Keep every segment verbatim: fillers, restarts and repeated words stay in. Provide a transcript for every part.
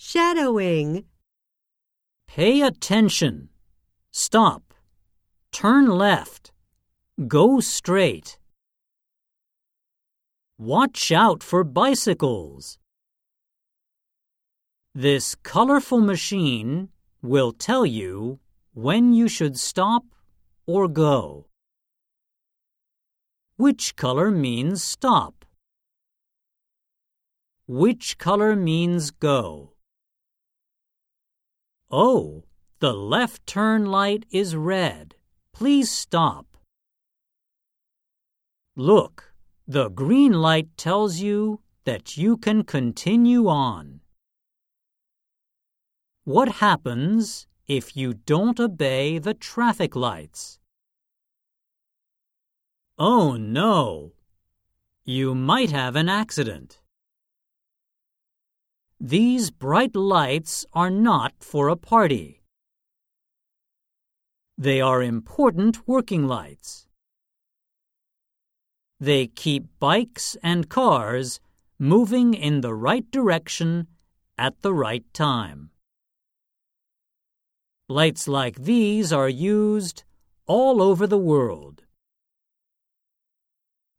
Shadowing. Pay attention. Stop. Turn left. Go straight. Watch out for bicycles. This colorful machine will tell you when you should stop or go. Which color means stop? Which color means go? Oh, the left turn light is red. Please stop. Look, the green light tells you that you can continue on. What happens if you don't obey the traffic lights? Oh no! You might have an accident. These bright lights are not for a party. They are important working lights. They keep bikes and cars moving in the right direction at the right time. Lights like these are used all over the world.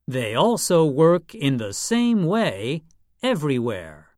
They also work in the same way everywhere.